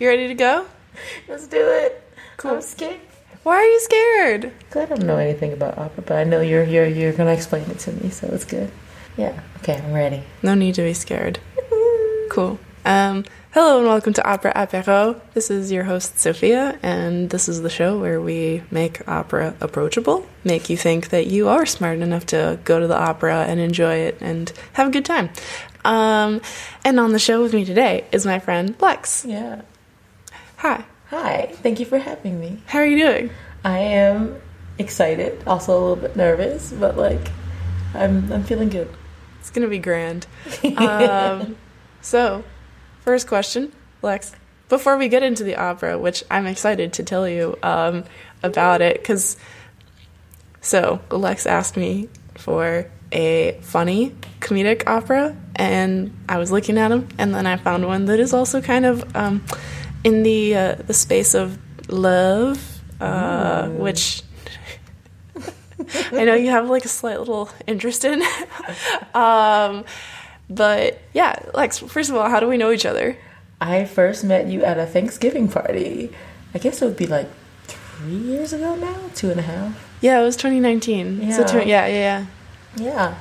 You ready to go? Let's do it. Cool. I'm scared. Why are you scared? Because I don't know anything about opera, but I know you're going to explain it to me, so it's good. Yeah. Okay, I'm ready. No need to be scared. Cool. Hello and welcome to Opera Apéro. This is your host, Sophia, and this is the show where we make opera approachable, make you think that you are smart enough to go to the opera and enjoy it and have a good time. And on the show with me today is my friend, Lex. Yeah. Hi. Hi, thank you for having me. How are you doing? I am excited, also a little bit nervous, but I'm feeling good. It's gonna be grand. So, first question, Lex. Before we get into the opera, which I'm excited to tell you about it, because Lex asked me for a funny comedic opera, and I was looking at them, and then I found one that is also kind of in the space of love, which I know you have a slight little interest in. But yeah, Lex, first of all, how do we know each other? I first met you at a Thanksgiving party. I guess it would be 3 years ago now, 2.5. Yeah, it was 2019. Yeah. So yeah.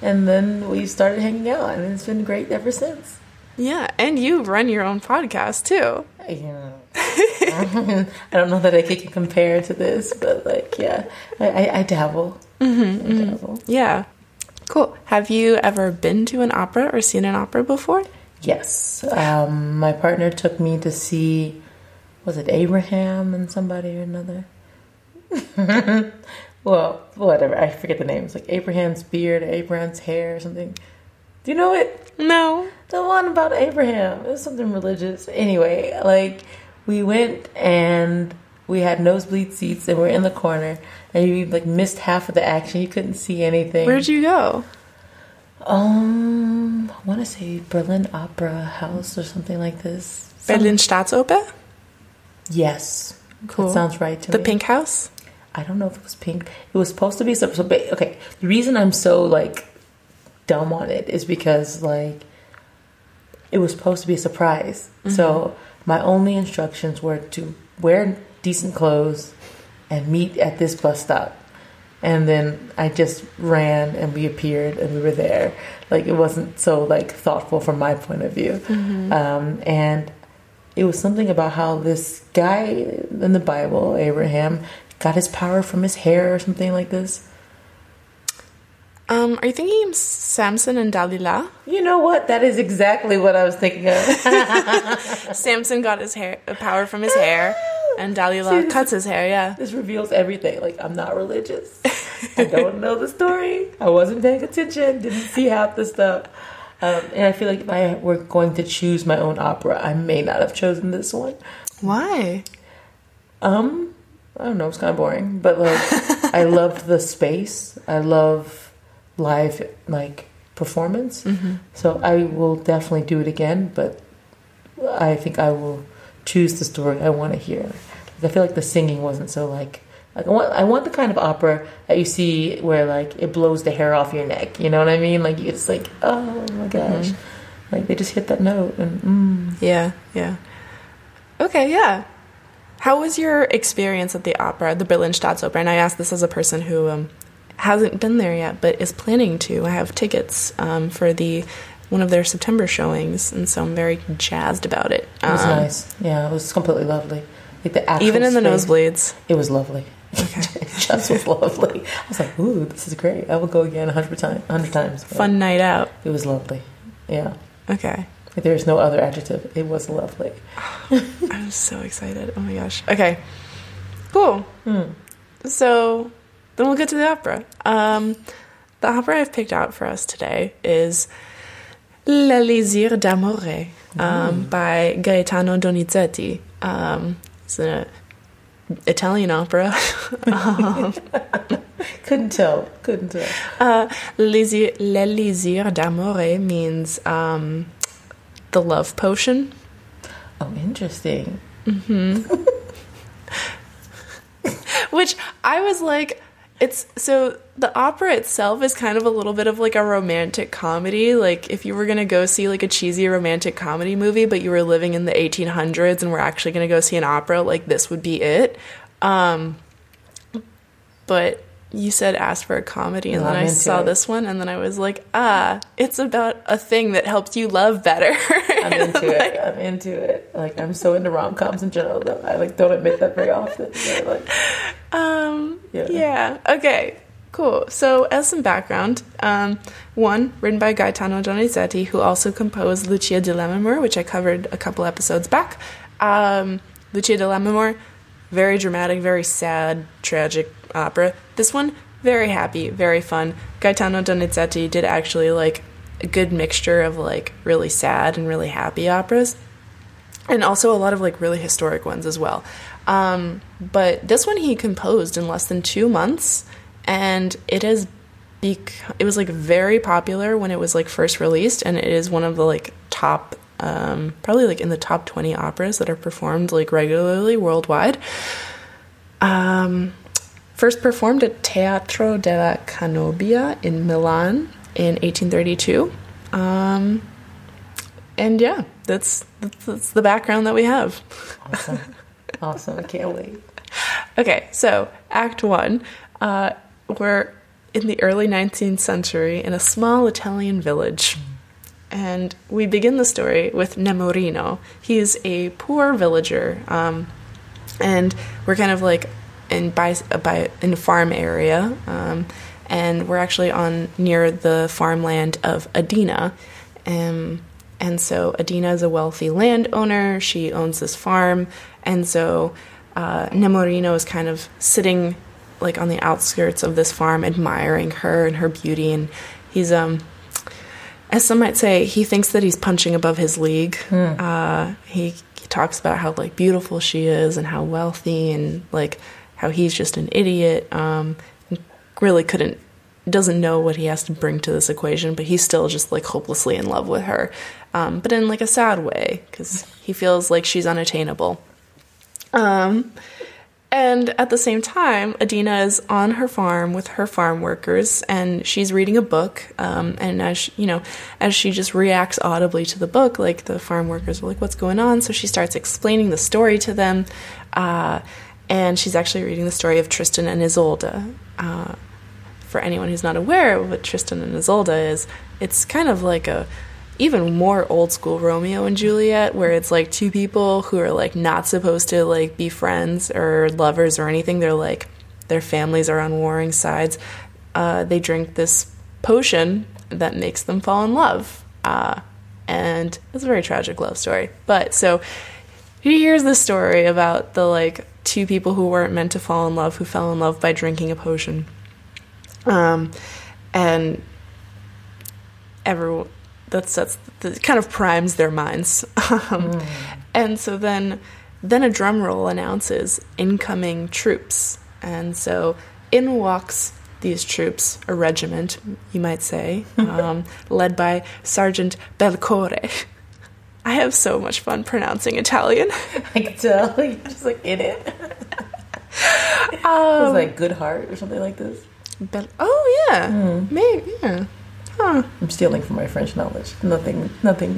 And then we started hanging out, and it's been great ever since. Yeah, and you run your own podcast, too. Yeah. I don't know that I can compare to this, but, I dabble. Mm-hmm, I dabble. Mm-hmm. Yeah. Cool. Have you ever been to an opera or seen an opera before? Yes. My partner took me to see, was it Abraham and somebody or another? Well, whatever. I forget the name. It's Abraham's beard, Abraham's hair or something. Do you know it? No. The one about Abraham. It was something religious. Anyway, we went and we had nosebleed seats and we're in the corner and you missed half of the action. You couldn't see anything. Where'd you go? I want to say Berlin Opera House or something like this. Berlin Staatsoper? Yes. Cool. That sounds right to me. The Pink House? I don't know if it was pink. It was supposed to be. Okay. The reason I'm so dumb on it is because it was supposed to be a surprise. Mm-hmm. So my only instructions were to wear decent clothes and meet at this bus stop, and then I just ran and we appeared and we were there. It wasn't so thoughtful from my point of view. Mm-hmm. And it was something about how this guy in the Bible, Abraham, got his power from his hair or something like this. Are you thinking Samson and Dalila? You know what? That is exactly what I was thinking of. Samson got his hair, power from his hair, and Dalila cuts his hair, yeah. This reveals everything. I'm not religious. I don't know the story. I wasn't paying attention. Didn't see half the stuff. And I feel if I were going to choose my own opera, I may not have chosen this one. Why? I don't know. It's kind of boring. But, I loved the space. I love live performance. Mm-hmm. So I will definitely do it again, but I think I will choose the story I want to hear. I feel the singing wasn't so I want the kind of opera that you see where it blows the hair off your neck, you know what I mean? It's oh my gosh. Mm-hmm. They just hit that note and yeah. Okay, yeah. How was your experience at the opera, the Berlin Staatsoper? And I asked this as a person who hasn't been there yet, but is planning to. I have tickets for one of their September showings, and so I'm very jazzed about it. It was nice. Yeah, it was completely lovely. Even in the nosebleeds, it was lovely. Okay. It just was lovely. I was ooh, this is great. I will go again 100 times. Fun night out. It was lovely. Yeah. Okay. There's no other adjective. It was lovely. I'm so excited. Oh my gosh. Okay. Cool. So. Then we'll get to the opera. The opera I've picked out for us today is L'Elisir d'Amore by Gaetano Donizetti. It's an Italian opera. Couldn't tell. L'Elisir d'Amore means the love potion. Oh, interesting. Mm-hmm. Which I was It's so the opera itself is kind of a little bit of like a romantic comedy. Like if you were going to go see like a cheesy romantic comedy movie, but you were living in the 1800s and we're actually going to go see an opera, like this would be it. But you said ask for a comedy, and then I saw this one, and then I was like, ah, it's about a thing that helps you love better. I'm into like, it. I'm into it. Like I'm so into rom-coms in general, though. I like don't admit that very often. So, like, yeah. Okay. Cool. So as some background, one, written by Gaetano Donizetti, who also composed Lucia di Lammermoor, which I covered a couple episodes back. Lucia di Lammermoor, very dramatic, very sad, tragic opera. This one, very happy, very fun. Gaetano Donizetti did actually, like, a good mixture of, like, really sad and really happy operas. And also a lot of, like, really historic ones as well. But this one he composed in less than 2 months. And it was, like, very popular when it was, like, first released. And it is one of the, like, top probably like in the top 20 operas that are performed like regularly worldwide. First performed at Teatro della Canobbia in Milan in 1832. And yeah, that's the background that we have. Awesome. I can't wait. Okay, so Act 1, we're in the early 19th century in a small Italian village. And we begin the story with Nemorino. He's a poor villager, and we're kind of like in a farm area, and we're actually near the farmland of Adina, and so Adina is a wealthy landowner. She owns this farm, and so Nemorino is kind of sitting like on the outskirts of this farm, admiring her and her beauty, and he's as some might say, he thinks that he's punching above his league. He talks about how, like, beautiful she is and how wealthy and, like, how he's just an idiot. Really doesn't know what he has to bring to this equation, but he's still just, like, hopelessly in love with her. But in, like, a sad way, because he feels like she's unattainable. And at the same time, Adina is on her farm with her farm workers, and she's reading a book. And as she, just reacts audibly to the book, like the farm workers are like, "What's going on?" So she starts explaining the story to them, and she's actually reading the story of Tristan and Isolde. For anyone who's not aware of what Tristan and Isolde is, it's kind of like a even more old school Romeo and Juliet, where it's like two people who are like not supposed to like be friends or lovers or anything. They're like, their families are on warring sides. They drink this potion that makes them fall in love. And it's a very tragic love story. But so he hears this story about the like two people who weren't meant to fall in love, who fell in love by drinking a potion. And everyone, that kind of primes their minds. And so then a drum roll announces incoming troops. And so in walks these troops, a regiment, you might say, led by Sergeant Belcore. I have so much fun pronouncing Italian. I can tell. You're just like in it. It was like Good Heart or something like this. Maybe, yeah. Huh. I'm stealing from my French knowledge. Nothing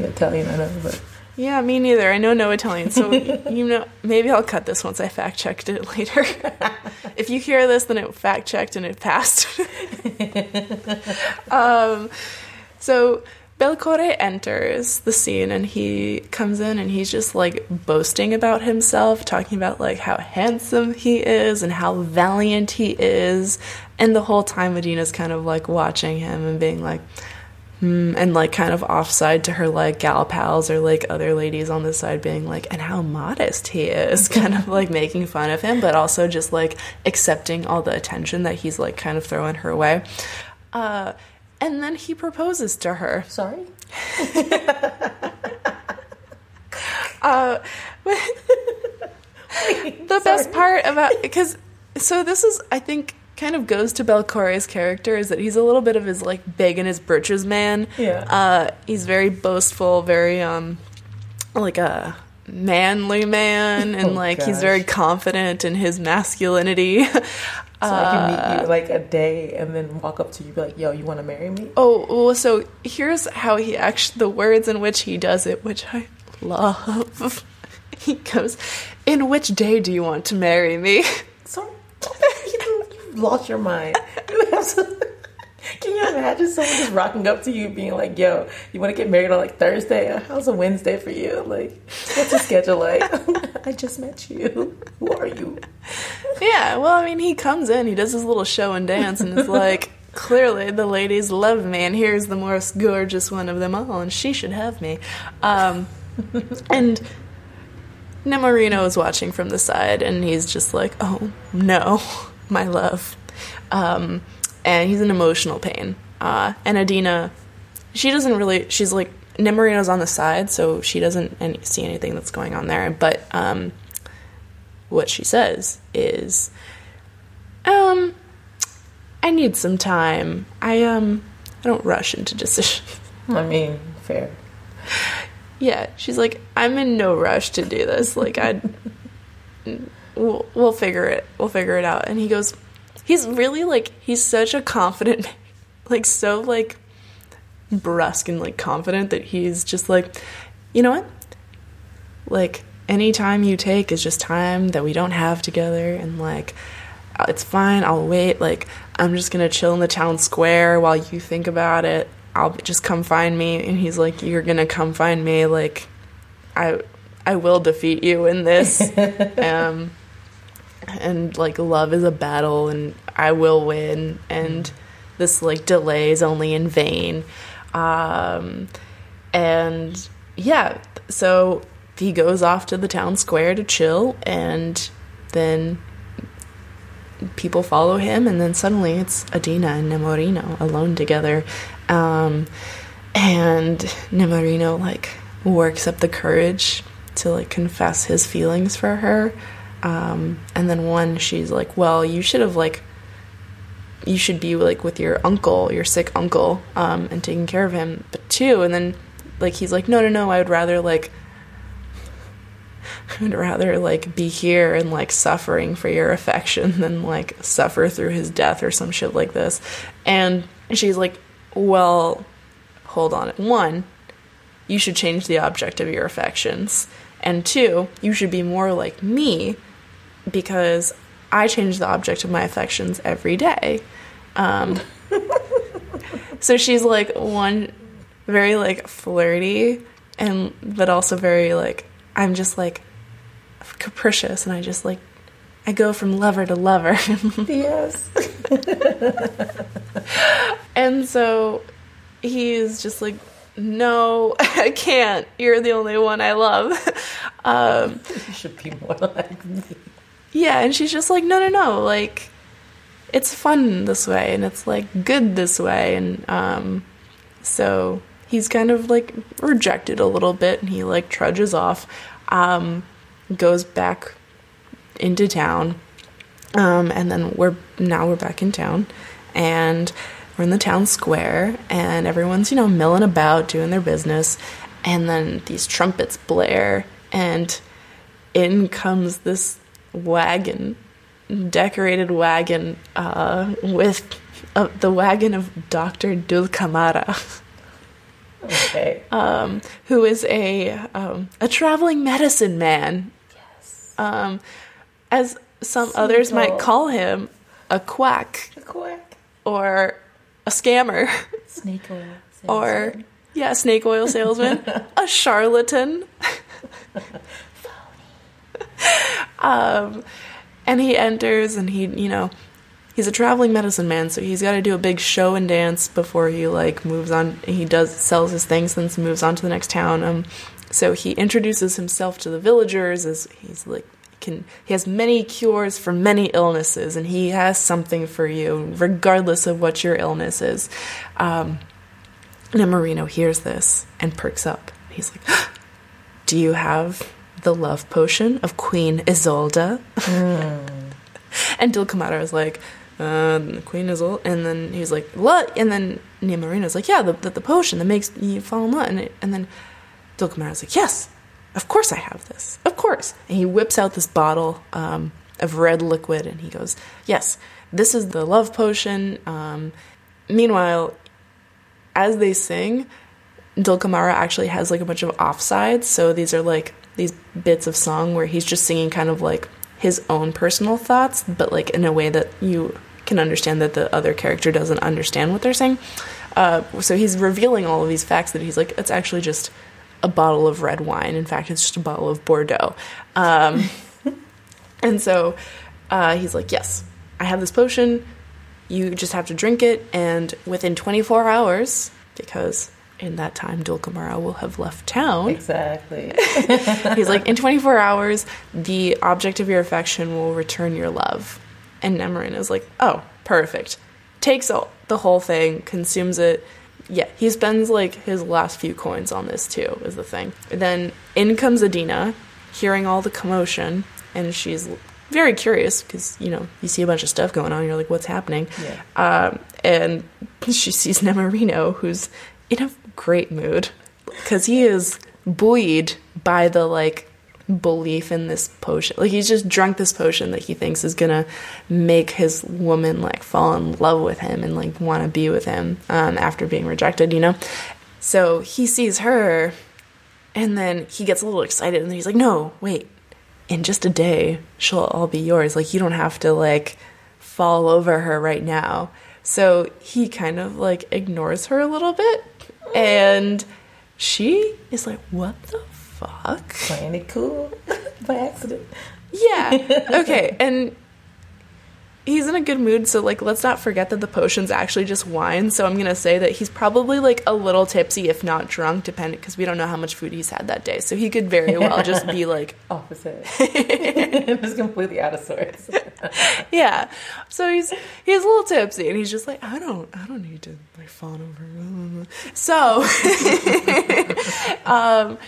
Italian, I know. But. Yeah, me neither. I know no Italian, so maybe I'll cut this once I fact-checked it later. If you hear this, then it fact-checked and it passed. So Belcore enters the scene, and he comes in, and he's just, like, boasting about himself, talking about, like, how handsome he is and how valiant he is. And the whole time, Adina's kind of, like, watching him and being like, and, like, kind of offside to her, like, gal pals or, like, other ladies on the side being like, and how modest he is, kind of, like, making fun of him, but also just, like, accepting all the attention that he's, like, kind of throwing her way. And then he proposes to her. Sorry? Best part about... this is, I think, kind of goes to Belcore's character, is that he's a little bit of his, like, big in his britches man. Yeah. He's very boastful, very, like, a manly man, and, he's very confident in his masculinity. So I can meet you like a day and then walk up to you, be like, yo, you want to marry me? Oh, well, so here's how he actually, the words in which he does it, which I love. He goes, in which day do you want to marry me? So you've lost your mind. Can you imagine someone just rocking up to you being like, yo, you want to get married on like Thursday? How's a Wednesday for you? Like, what's your schedule like? I just met you. Who are you? Yeah, well, I mean, he comes in, he does his little show and dance, and it's like, clearly the ladies love me, and here's the most gorgeous one of them all, and she should have me. And Nemorino is watching from the side, and he's just like, oh, no, my love. And he's in emotional pain. And Adina, she doesn't really... She's like... Nemorino's on the side, so she doesn't see anything that's going on there. But what she says is, I need some time. I don't rush into decisions. I mean, fair. Yeah, she's like, I'm in no rush to do this. Like, we'll figure it. We'll figure it out. And he goes... He's really, like, he's such a confident, like, so, like, brusque and, like, confident that he's just like, you know what? Like, any time you take is just time that we don't have together, and, like, it's fine, I'll wait, like, I'm just gonna chill in the town square while you think about it, I'll just come find me, and he's like, you're gonna come find me, like, I will defeat you in this, and, like, love is a battle, and I will win, and this, like, delay is only in vain. And, yeah, so he goes off to the town square to chill, and then people follow him, and then suddenly it's Adina and Nemorino alone together. And Nemorino, like, works up the courage to, like, confess his feelings for her. And then she's like, well, you should be, like, with your uncle, your sick uncle, and taking care of him. But two, and then, like, he's like, no, I would rather, like, be here and, like, suffering for your affection than, like, suffer through his death or some shit like this. And she's like, well, hold on. One, you should change the object of your affections. And two, you should be more like me, because I change the object of my affections every day. So she's, like, one, very, like, flirty, but also very, like, I'm just, like, capricious, and I just, like, I go from lover to lover. Yes. And so he's just, like, no, I can't. You're the only one I love. You should be more like me. Yeah, and she's just like, no, like, it's fun this way, and it's, like, good this way, and, so he's kind of, like, rejected a little bit, and he, like, trudges off, goes back into town, and then now we're back in town, and we're in the town square, and everyone's, you know, milling about, doing their business, and then these trumpets blare, and in comes this wagon, decorated wagon, with the wagon of Doctor Dulcamara. Okay. Who is a traveling medicine man. Yes. As some others might call him, a quack. A quack. Or... a scammer. Snake oil salesman. Or, yeah, snake oil salesman. A charlatan. And he enters, and he, you know, he's a traveling medicine man, so he's got to do a big show and dance before he, like, moves on. He sells his things, then moves on to the next town. So he introduces himself to the villagers as he's, like, he has many cures for many illnesses, and he has something for you, regardless of what your illness is. Nemorino hears this and perks up. He's like, do you have the love potion of Queen Isolde? And Dulcamara is like, Queen Isolde? And then he's like, what? And then Nemorino's like, yeah, the potion that makes you fall in love. And then Dulcamara's like, yes. Of course I have this. Of course. And he whips out this bottle of red liquid, and he goes, yes, This is the love potion. Meanwhile, as they sing, Dulcamara actually has like a bunch of offsides. So these are like these bits of song where he's just singing kind of like his own personal thoughts, but like in a way that you can understand that the other character doesn't understand what they're saying. So he's revealing all of these facts that he's like, it's actually just a bottle of red wine. In fact, it's just a bottle of Bordeaux. And so he's like, yes, I have this potion. You just have to drink it. And within 24 hours, because in that time, Dulcamara will have left town. Exactly. He's like, in 24 hours, the object of your affection will return your love. And Nemorino is like, oh, perfect. Takes the whole thing, consumes it. Yeah, he spends, like, his last few coins on this, too, is the thing. And then in comes Adina, hearing all the commotion, and she's very curious, because, you know, you see a bunch of stuff going on, you're like, what's happening? Yeah. And she sees Nemorino, who's in a great mood, because he is buoyed by the, like, belief in this potion. Like, he's just drunk this potion that he thinks is gonna make his woman like fall in love with him and like want to be with him after being rejected, you know. So he sees her and then he gets a little excited and then he's like, no, wait, in just a day she'll all be yours, like you don't have to like fall over her right now. So he kind of like ignores her a little bit and she is like, what the fuck? Playing it cool by accident. Yeah. Okay. And he's in a good mood, so like let's not forget that the potion's actually just wine. So I'm gonna say that he's probably like a little tipsy, if not drunk, depending, because we don't know how much food he's had that day. So he could very well just be like opposite, just completely out of sorts. Yeah. So he's a little tipsy, and he's just like, I don't need to like fawn over. So.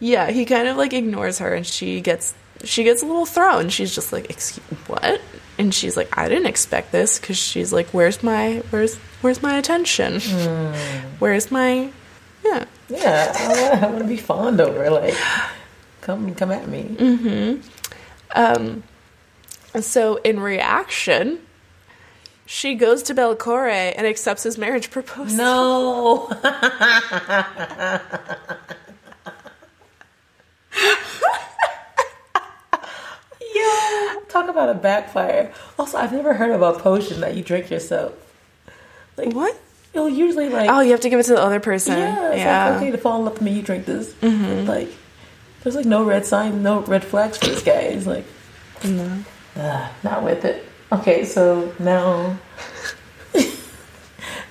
Yeah, he kind of, like, ignores her, and she gets a little thrown. She's just like, excuse, what? And she's like, I didn't expect this, because she's like, where's my attention? Where's my, yeah. Yeah, I want to be fawned over, like, come at me. Mm-hmm. So, in reaction, she goes to Belcore and accepts his marriage proposal. No! Yeah, talk about a backfire. Also, I've never heard about potion that you drink yourself. Like, what? You'll usually like, oh, you have to give it to the other person. Yeah, it's like, okay, to fall in love with me, you drink this. Mm-hmm. Like, there's like no red sign, no red flags for this guy. He's like, no, not with it. Okay, so now,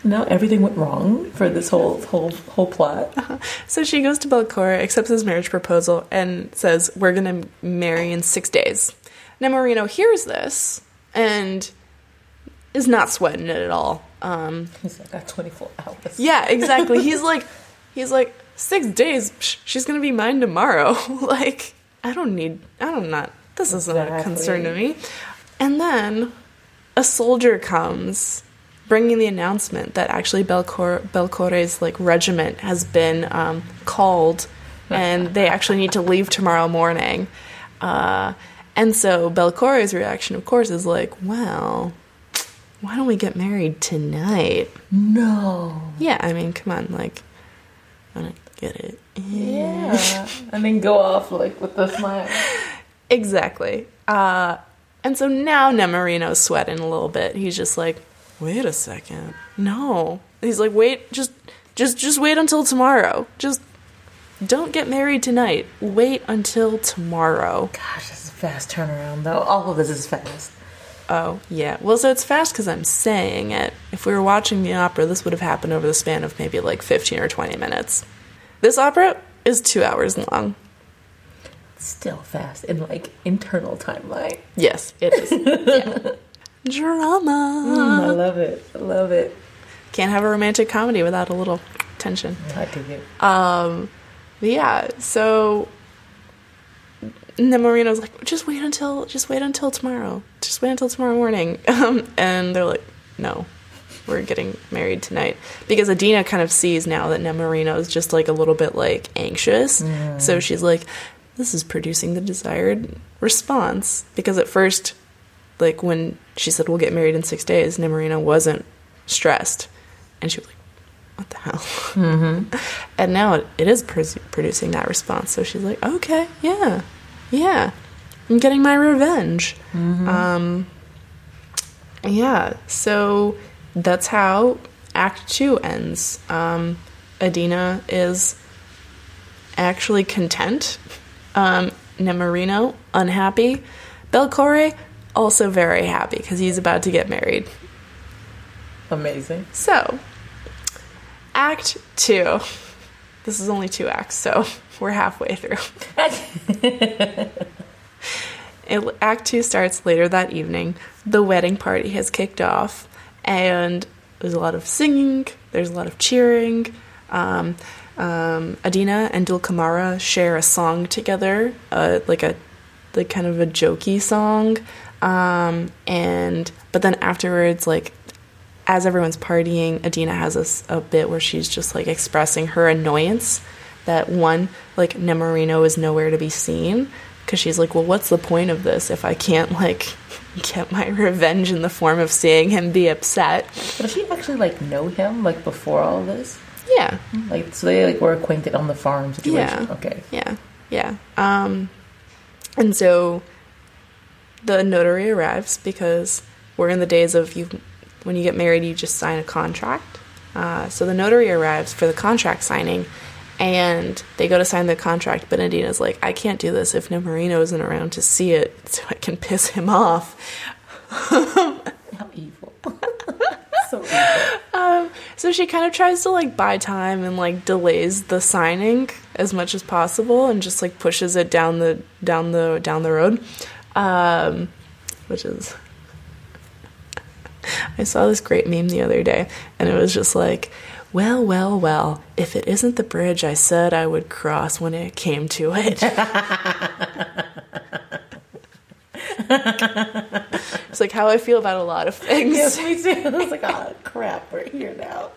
now everything went wrong for this whole plot. Uh-huh. So she goes to Belcore, accepts his marriage proposal, and says, we're going to marry in 6 days. Nemorino hears this and is not sweating it at all. He's like, I got 24 hours. Yeah, exactly. He's like, 6 days? Psh, she's going to be mine tomorrow. Like, this isn't a concern to me. And then a soldier comes, bringing the announcement that actually Belcore's like regiment has been called, and they actually need to leave tomorrow morning. And so Belcore's reaction, of course, is like, "Well, why don't we get married tonight?" No. Yeah, I mean, come on, like, I don't get it. Yeah, and then go off like with a smile. Exactly. And so now Nemorino's sweating a little bit. He's just like, wait a second. No. He's like, wait, just wait until tomorrow. Just don't get married tonight. Wait until tomorrow. Gosh, this is a fast turnaround, though. All of this is fast. Oh, yeah. Well, so it's fast because I'm saying it. If we were watching the opera, this would have happened over the span of maybe like 15 or 20 minutes. This opera is 2 hours long. Still fast in, like, internal timeline. Yes, it is. Yeah. Drama. I love it. I love it. Can't have a romantic comedy without a little tension. I dig it. But yeah, so Nemorino's like, just wait until tomorrow. Just wait until tomorrow morning. And they're like, no, we're getting married tonight. Because Adina kind of sees now that Nemorino's just like a little bit like anxious. Mm. So she's like, this is producing the desired response. Because at first, like when she said we'll get married in 6 days, Nemorino wasn't stressed, and she was like, what the hell? Mm-hmm. And now it is producing that response. So she's like, okay, yeah, I'm getting my revenge. Mm-hmm. Yeah, so that's how Act 2 ends. Adina is actually content. Nemorino, unhappy. Belcore, also very happy because he's about to get married. Amazing. So, Act 2. This is only 2 acts, so we're halfway through. Act 2 starts later that evening. The wedding party has kicked off, and there's a lot of singing, there's a lot of cheering. Adina and Dulcamara share a song together, like kind of a jokey song. But then afterwards, like, as everyone's partying, Adina has a bit where she's just, like, expressing her annoyance that, one, like, Nemorino is nowhere to be seen. Because she's like, well, what's the point of this if I can't, like, get my revenge in the form of seeing him be upset? But does she actually, like, know him, like, before all of this? Yeah. Like, so they, like, were acquainted on the farm situation. Yeah. Okay. Yeah. And so the notary arrives because we're in the days of when you get married, you just sign a contract. So the notary arrives for the contract signing. And they go to sign the contract, but Adina's like, I can't do this if Nemorino isn't around to see it so I can piss him off. How evil. So evil. So she kind of tries to, like, buy time and, like, delays the signing as much as possible and just, like, pushes it down the road. Which is... I saw this great meme the other day, and it was just like... Well, if it isn't the bridge I said I would cross when it came to it. It's like how I feel about a lot of things. Yes, me too. I was like, oh, crap, we're here now.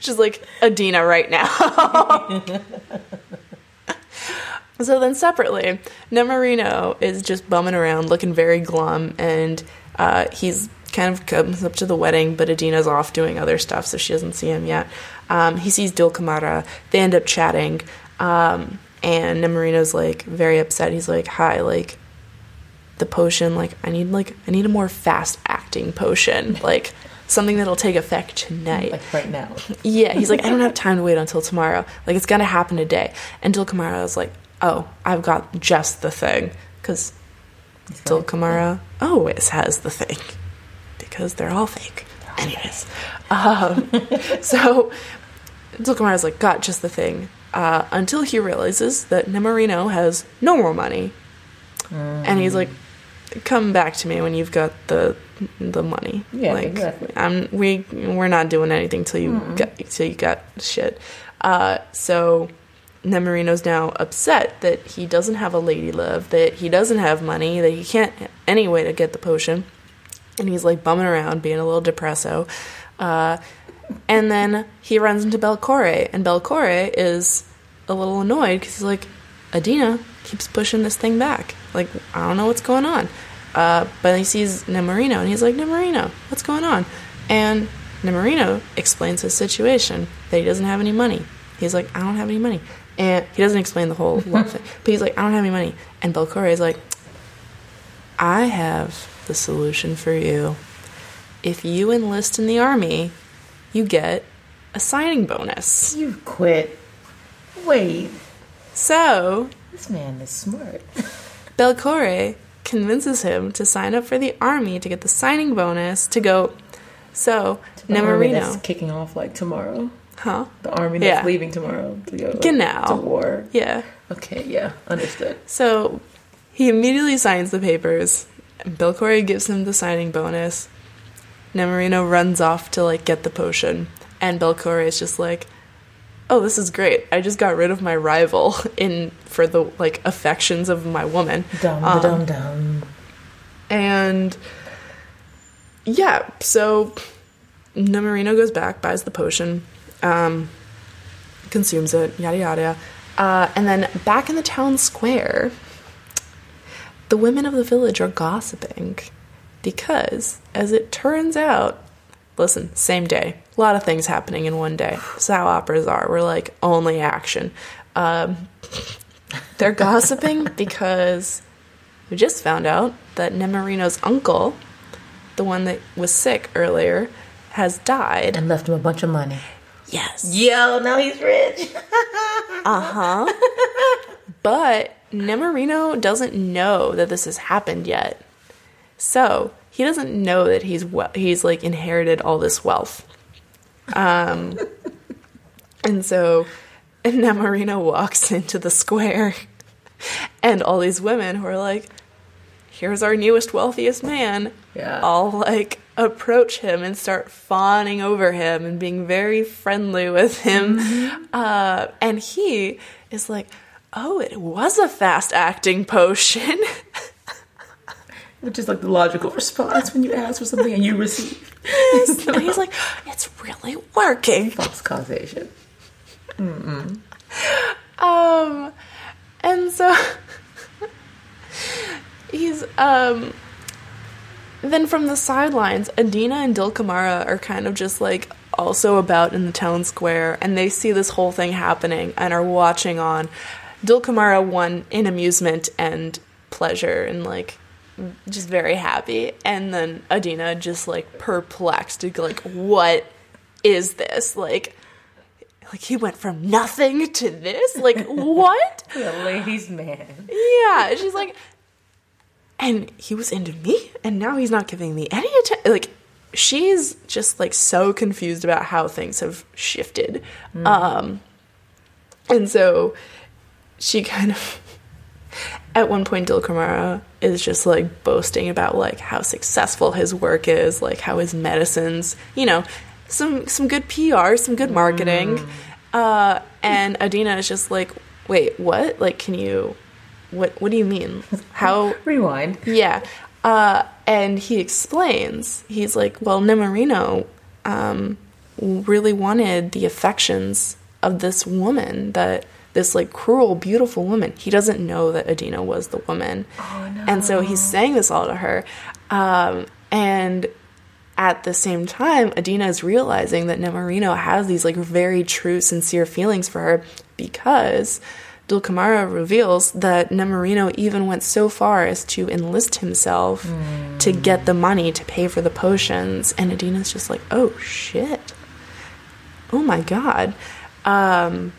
She's like, Adina right now. So then separately, Nemorino is just bumming around looking very glum, and he's... kind of comes up to the wedding, but Adina's off doing other stuff, so she doesn't see him yet. He sees Dulcamara. They end up chatting, and Nemorino's, like, very upset. He's like, hi, like, the potion, like, I need a more fast-acting potion, like, something that'll take effect tonight. Like, right now. Yeah, he's like, I don't have time to wait until tomorrow. Like, it's gonna happen today. And Dulcamara's like, oh, I've got just the thing, because Dulcamara always has the thing. Because they're all fake. Anyways. So Dulcamara's like, got just the thing. Until he realizes that Nemorino has no more money. And he's like, come back to me when you've got the money. Yeah, like, exactly. We're not doing anything till you got shit. So Nemorino's now upset that he doesn't have a lady love, that he doesn't have money, that he can't any way to get the potion. And he's, like, bumming around, being a little depresso. And then he runs into Belcore. And Belcore is a little annoyed because he's like, Adina keeps pushing this thing back. Like, I don't know what's going on. But he sees Nemorino, and he's like, Nemorino, what's going on? And Nemorino explains his situation, that he doesn't have any money. He's like, I don't have any money. And he doesn't explain the whole love thing. But he's like, I don't have any money. And Belcore is like, I have... the solution for you. If you enlist in the army, you get a signing bonus. You quit. Wait. So... this man is smart. Belcore convinces him to sign up for the army to get the signing bonus to go... So, Nemorino... kicking off, like, tomorrow. Huh? The army that's leaving tomorrow to go to war. Yeah. Okay, yeah. Understood. So, he immediately signs the papers... Belcore gives him the signing bonus. Nemorino runs off to, like, get the potion. And Belcore is just like, oh, this is great. I just got rid of my rival for the, like, affections of my woman. Dum-da-dum-dum. And, yeah, so Nemorino goes back, buys the potion, consumes it, yada yada. And then back in the town square... the women of the village are gossiping, because, as it turns out, listen, same day. A lot of things happening in one day. That's how operas are. We're like, only action. They're gossiping because we just found out that Nemorino's uncle, the one that was sick earlier, has died. And left him a bunch of money. Yes. Yo, now he's rich. But Nemorino doesn't know that this has happened yet. So he doesn't know that he's like inherited all this wealth. And so Nemorino walks into the square and all these women who are like, here's our newest, wealthiest man. Yeah. All like approach him and start fawning over him and being very friendly with him. Mm-hmm. And he is like, oh, it was a fast-acting potion. Which is like the logical response when you ask for something and you receive. Yes. And he's like, it's really working. False causation. Mm-mm. And so he's, then from the sidelines, Adina and Dulcamara are kind of just like also about in the town square, and they see this whole thing happening and are watching on. Dulcamara won in amusement and pleasure and like just very happy, and then Adina just like perplexed, like, what is this? Like he went from nothing to this? Like, what? The ladies' man. Yeah, she's like. And he was into me, and now he's not giving me any attention. Like, she's just, like, so confused about how things have shifted. Mm. And so she kind of, at one point, Dulcamara is just, like, boasting about, like, how successful his work is, like, how his medicines, you know, some good PR, some good marketing. And Adina is just like, wait, what? Like, can you... What do you mean? How? Rewind. Yeah. And he explains. He's like, well, Nemorino really wanted the affections of this woman, that this, like, cruel, beautiful woman. He doesn't know that Adina was the woman. Oh, no. And so he's saying this all to her. And at the same time, Adina is realizing that Nemorino has these, like, very true, sincere feelings for her, because... Dulcamara reveals that Nemorino even went so far as to enlist himself to get the money to pay for the potions. And Adina's just like, oh, shit. Oh, my God. And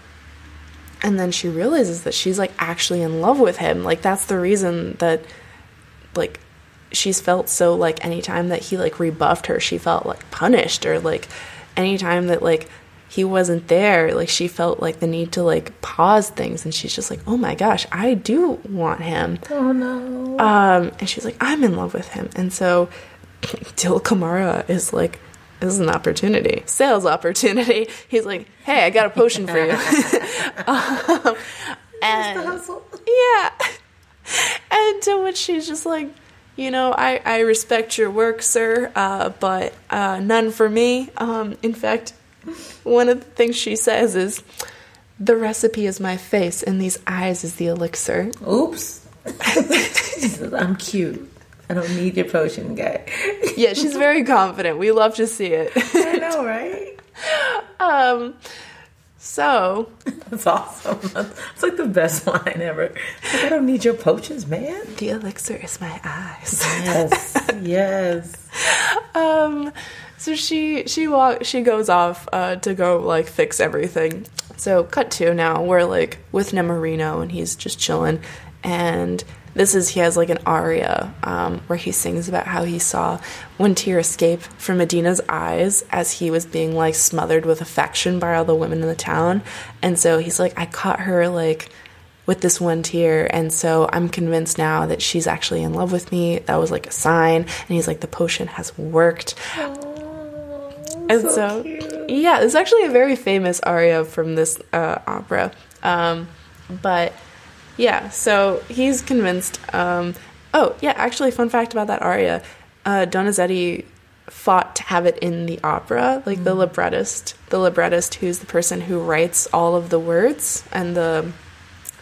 then she realizes that she's, like, actually in love with him. Like, that's the reason that, like, she's felt so, like, anytime that he, like, rebuffed her, she felt, like, punished. Or, like, anytime that, like... he wasn't there, like, she felt like the need to, like, pause things, and she's just like, oh my gosh, I do want him. Oh no. And she's like, I'm in love with him. And so Dulcamara is like, this is an opportunity, sales opportunity. He's like, hey, I got a potion for you. And yeah. And to which she's just like, you know, I respect your work, sir, but none for me. In fact, one of the things she says is, the recipe is my face and these eyes is the elixir. Oops. I'm cute. I don't need your potion, guy. Yeah, she's very confident. We love to see it. I know, right? So. That's awesome. It's like the best line ever. Like, I don't need your potions, man. The elixir is my eyes. Yes. Yes. So she goes off to go, like, fix everything. So cut to now, we're, like, with Nemorino, and he's just chilling. And this is, he has, like, an aria where he sings about how he saw one tear escape from Adina's eyes as he was being, like, smothered with affection by all the women in the town. And so he's like, I caught her, like, with this one tear, and so I'm convinced now that she's actually in love with me. That was, like, a sign. And he's like, the potion has worked. And so cute. Yeah, it's actually a very famous aria from this opera. But yeah, so he's convinced. Oh, yeah, actually, fun fact about that aria. Donizetti fought to have it in the opera. Like, the librettist, who's the person who writes all of the words and the,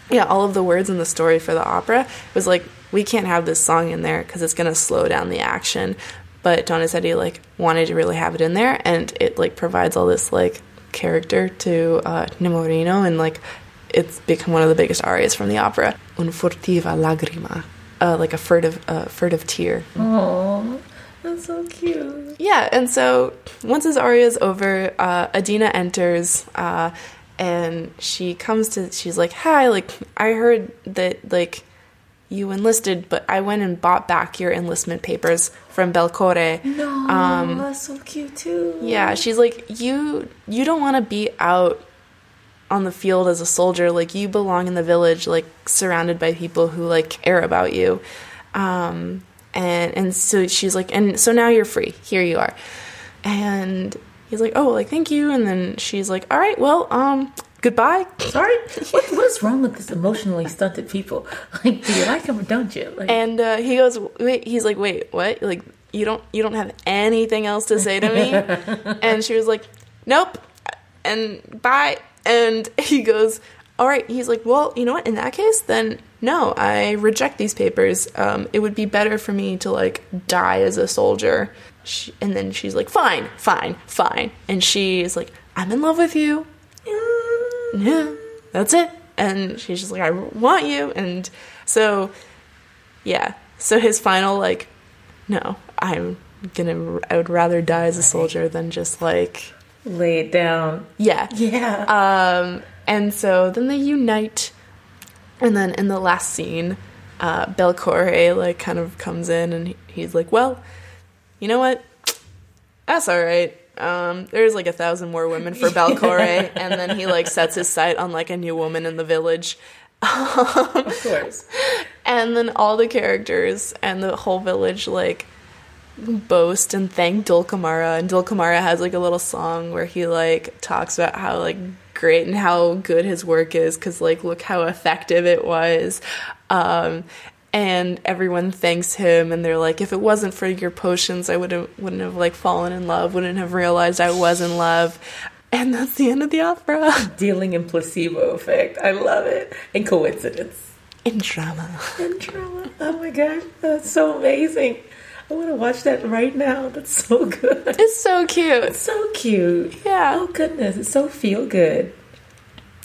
yeah, all of the words in the story for the opera, was like, we can't have this song in there because it's going to slow down the action. But Donizetti, like, wanted to really have it in there, and it, like, provides all this, like, character to Nemorino, and, like, it's become one of the biggest arias from the opera. Un furtiva lagrima, like a furtive tear. Aww, that's so cute. Yeah, and so once his aria is over, Adina enters, and she comes to, she's like, hi, like, I heard that, like, you enlisted, but I went and bought back your enlistment papers from Belcore. No, that's so cute too. Yeah, she's like, you don't want to be out on the field as a soldier. Like, you belong in the village, like, surrounded by people who, like, care about you. And so she's like, and so now you're free. Here you are. And he's like, oh, like, thank you. And then she's like, all right, well, goodbye. Sorry. What is wrong with this emotionally stunted people? Like, do you like him or don't you? Like, and he goes, wait. He's like, wait, what? Like, you don't have anything else to say to me? And she was like, nope. And bye. And he goes, all right. He's like, well, you know what? In that case, then no, I reject these papers. It would be better for me to, like, die as a soldier. And then she's like, fine. And she's like, I'm in love with you. Yeah, that's it. And she's just like, I want you. And so, yeah. So his final, like, no, I would rather die as a soldier than just, like, lay it down. Yeah. Yeah. And so then they unite. And then in the last scene, Belcore, like, kind of comes in and he's like, well, you know what? That's all right. There's, like, 1,000 more women for Belcore, and then he, like, sets his sight on, like, a new woman in the village. Of course. And then all the characters and the whole village, like, boast and thank Dulcamara, and Dulcamara has, like, a little song where he, like, talks about how, like, great and how good his work is, because, like, look how effective it was. And everyone thanks him, and they're like, if it wasn't for your potions, I wouldn't have, like, fallen in love, wouldn't have realized I was in love. And that's the end of the opera. Dealing in placebo effect. I love it. And coincidence. And drama. And drama. Oh, my God. That's so amazing. I want to watch that right now. That's so good. It's so cute. It's so cute. Yeah. Oh, goodness. It's so feel good.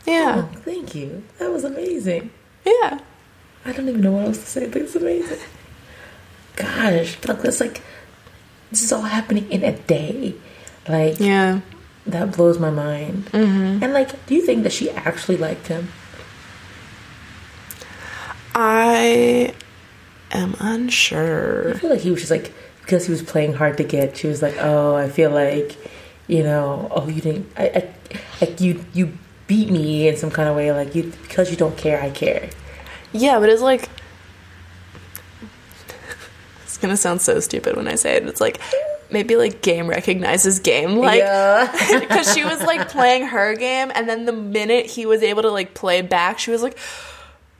Yeah. Oh, thank you. That was amazing. Yeah. I don't even know what else to say. It's amazing. Gosh, that's like, this is all happening in a day. Like, yeah, that blows my mind. Mm-hmm. And, like, do you think that she actually liked him? I am unsure. I feel like he was just like, because he was playing hard to get, she was like, oh, I feel like, you know, oh, you didn't, like you beat me in some kind of way. Like, you, because you don't care, I care. Yeah, but it's like, it's gonna sound so stupid when I say it. It's like, maybe, like, game recognizes game, like, because yeah. She was, like, playing her game, and then the minute he was able to, like, play back, she was like,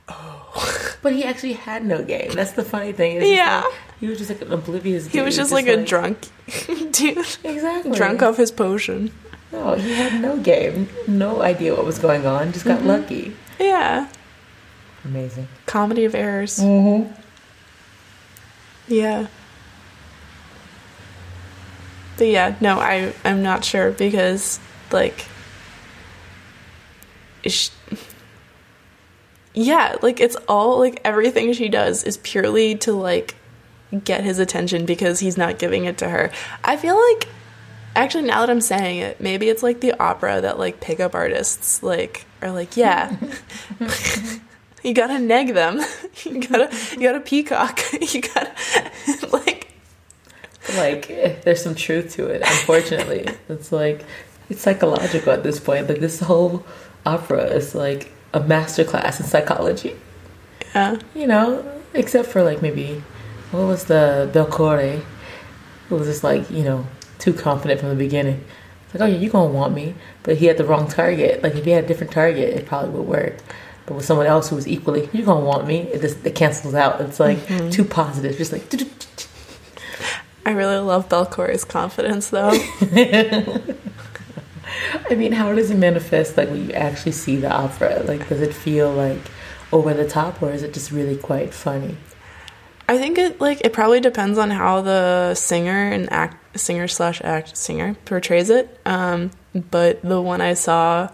oh. But he actually had no game. That's the funny thing. It's yeah, like, he was just like an oblivious dude. He was just like a drunk dude. Exactly, drunk off his potion. No, he had no game. No idea what was going on. Just got mm-hmm. lucky. Yeah. Amazing. Comedy of errors. Mm-hmm. Yeah. But yeah, no, I'm not sure because, like, yeah, like, it's all, like, everything she does is purely to, like, get his attention because he's not giving it to her. I feel like, actually, now that I'm saying it, maybe it's, like, the opera that, like, pickup artists, like, are like, yeah. You gotta neg them. You gotta peacock. You gotta, like. There's some truth to it. Unfortunately, it's like, it's psychological at this point. Like, this whole opera is like a masterclass in psychology. Yeah. You know, except for, like, maybe what was the Belcore? Who was just, like, you know, too confident from the beginning. It's like, oh yeah, you gonna want me, but he had the wrong target. Like, if he had a different target, it probably would work. But with someone else who was equally, you're going to want me, it cancels out. It's, like, mm-hmm. too positive. Just like... I really love Belcore's confidence, though. I mean, how does it manifest, like, when you actually see the opera? Like, does it feel, like, over the top, or is it just really quite funny? I think it it probably depends on how the singer portrays it. But the one I saw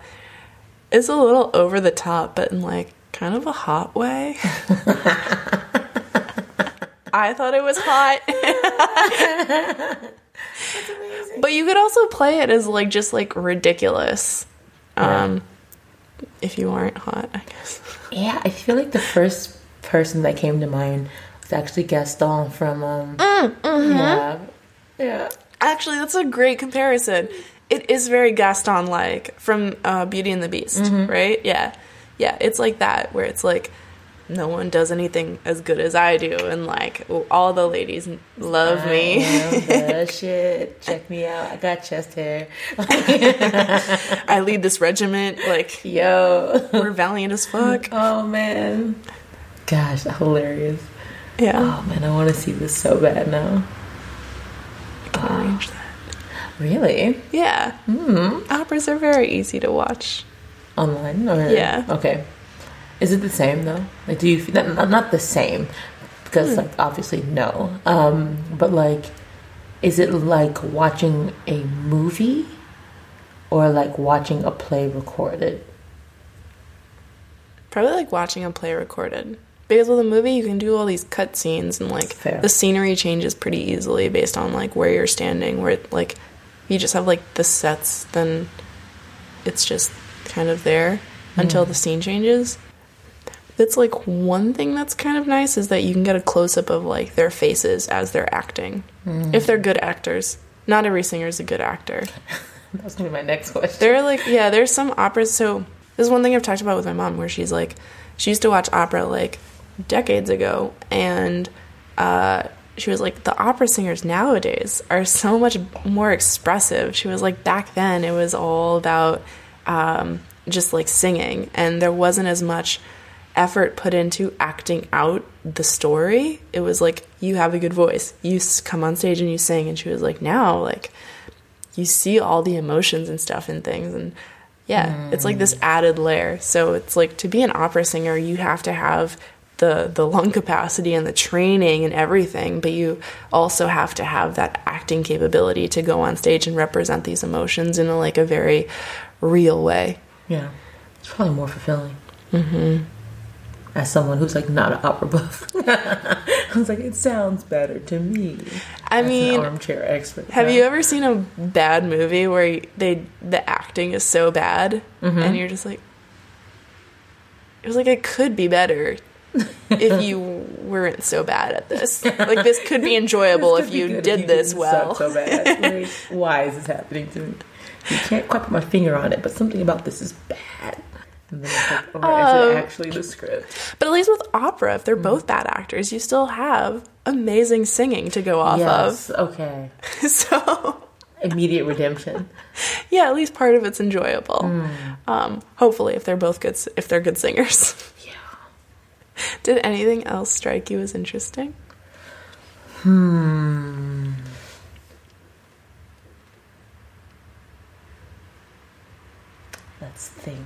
is a little over the top, but in kind of a hot way. I thought it was hot. That's amazing. But you could also play it as just ridiculous. If you aren't hot, I guess. Yeah, I feel like the first person that came to mind was actually Gaston from Lab. Yeah. Actually, that's a great comparison. It is very Gaston-like from Beauty and the Beast, right? Yeah. Yeah, it's like that, where it's no one does anything as good as I do, and all the ladies love me. I shit, check me out. I got chest hair. I lead this regiment. We're valiant as fuck. Oh man, gosh, hilarious. Yeah. Oh man, I want to see this so bad now. I can arrange that. Really? Yeah. Mm-hmm. Operas are very easy to watch online. Or yeah. Okay. Is it the same though? Do you not the same? Because obviously no. But is it like watching a movie or watching a play recorded? Probably watching a play recorded. Because with a movie you can do all these cut scenes and the scenery changes pretty easily based on where you're standing, where you just have the sets, then it's just kind of there until the scene changes. That's one thing that's kind of nice is that you can get a close-up of their faces as they're acting. Mm. If they're good actors. Not every singer is a good actor. That was going to be my next question. There are there's some operas. So this is one thing I've talked about with my mom where she's she used to watch opera decades ago. And she was the opera singers nowadays are so much more expressive. She was back then it was all about just singing. And there wasn't as much effort put into acting out the story. It was you have a good voice, you come on stage and you sing. And she was now you see all the emotions and stuff and things, and it's this added layer. So it's to be an opera singer you have to have the lung capacity and the training and everything, but you also have to have that acting capability to go on stage and represent these emotions in a very real way. Yeah, it's probably more fulfilling. Mm-hmm. As someone who's not an opera buff, I was it sounds better to me. As an armchair expert. Have you ever seen a bad movie where the acting is so bad, and you're just it was it could be better if you weren't so bad at this. This could be enjoyable if you did this well. So bad. Why is this happening to me? You can't quite put my finger on it, but something about this is bad. And then it's is it actually the script? But at least with opera, if they're both bad actors, you still have amazing singing to go off of. Okay. So immediate redemption. Yeah, at least part of it's enjoyable. Hopefully, if they're both good, if they're good singers. Yeah. Did anything else strike you as interesting? Let's think.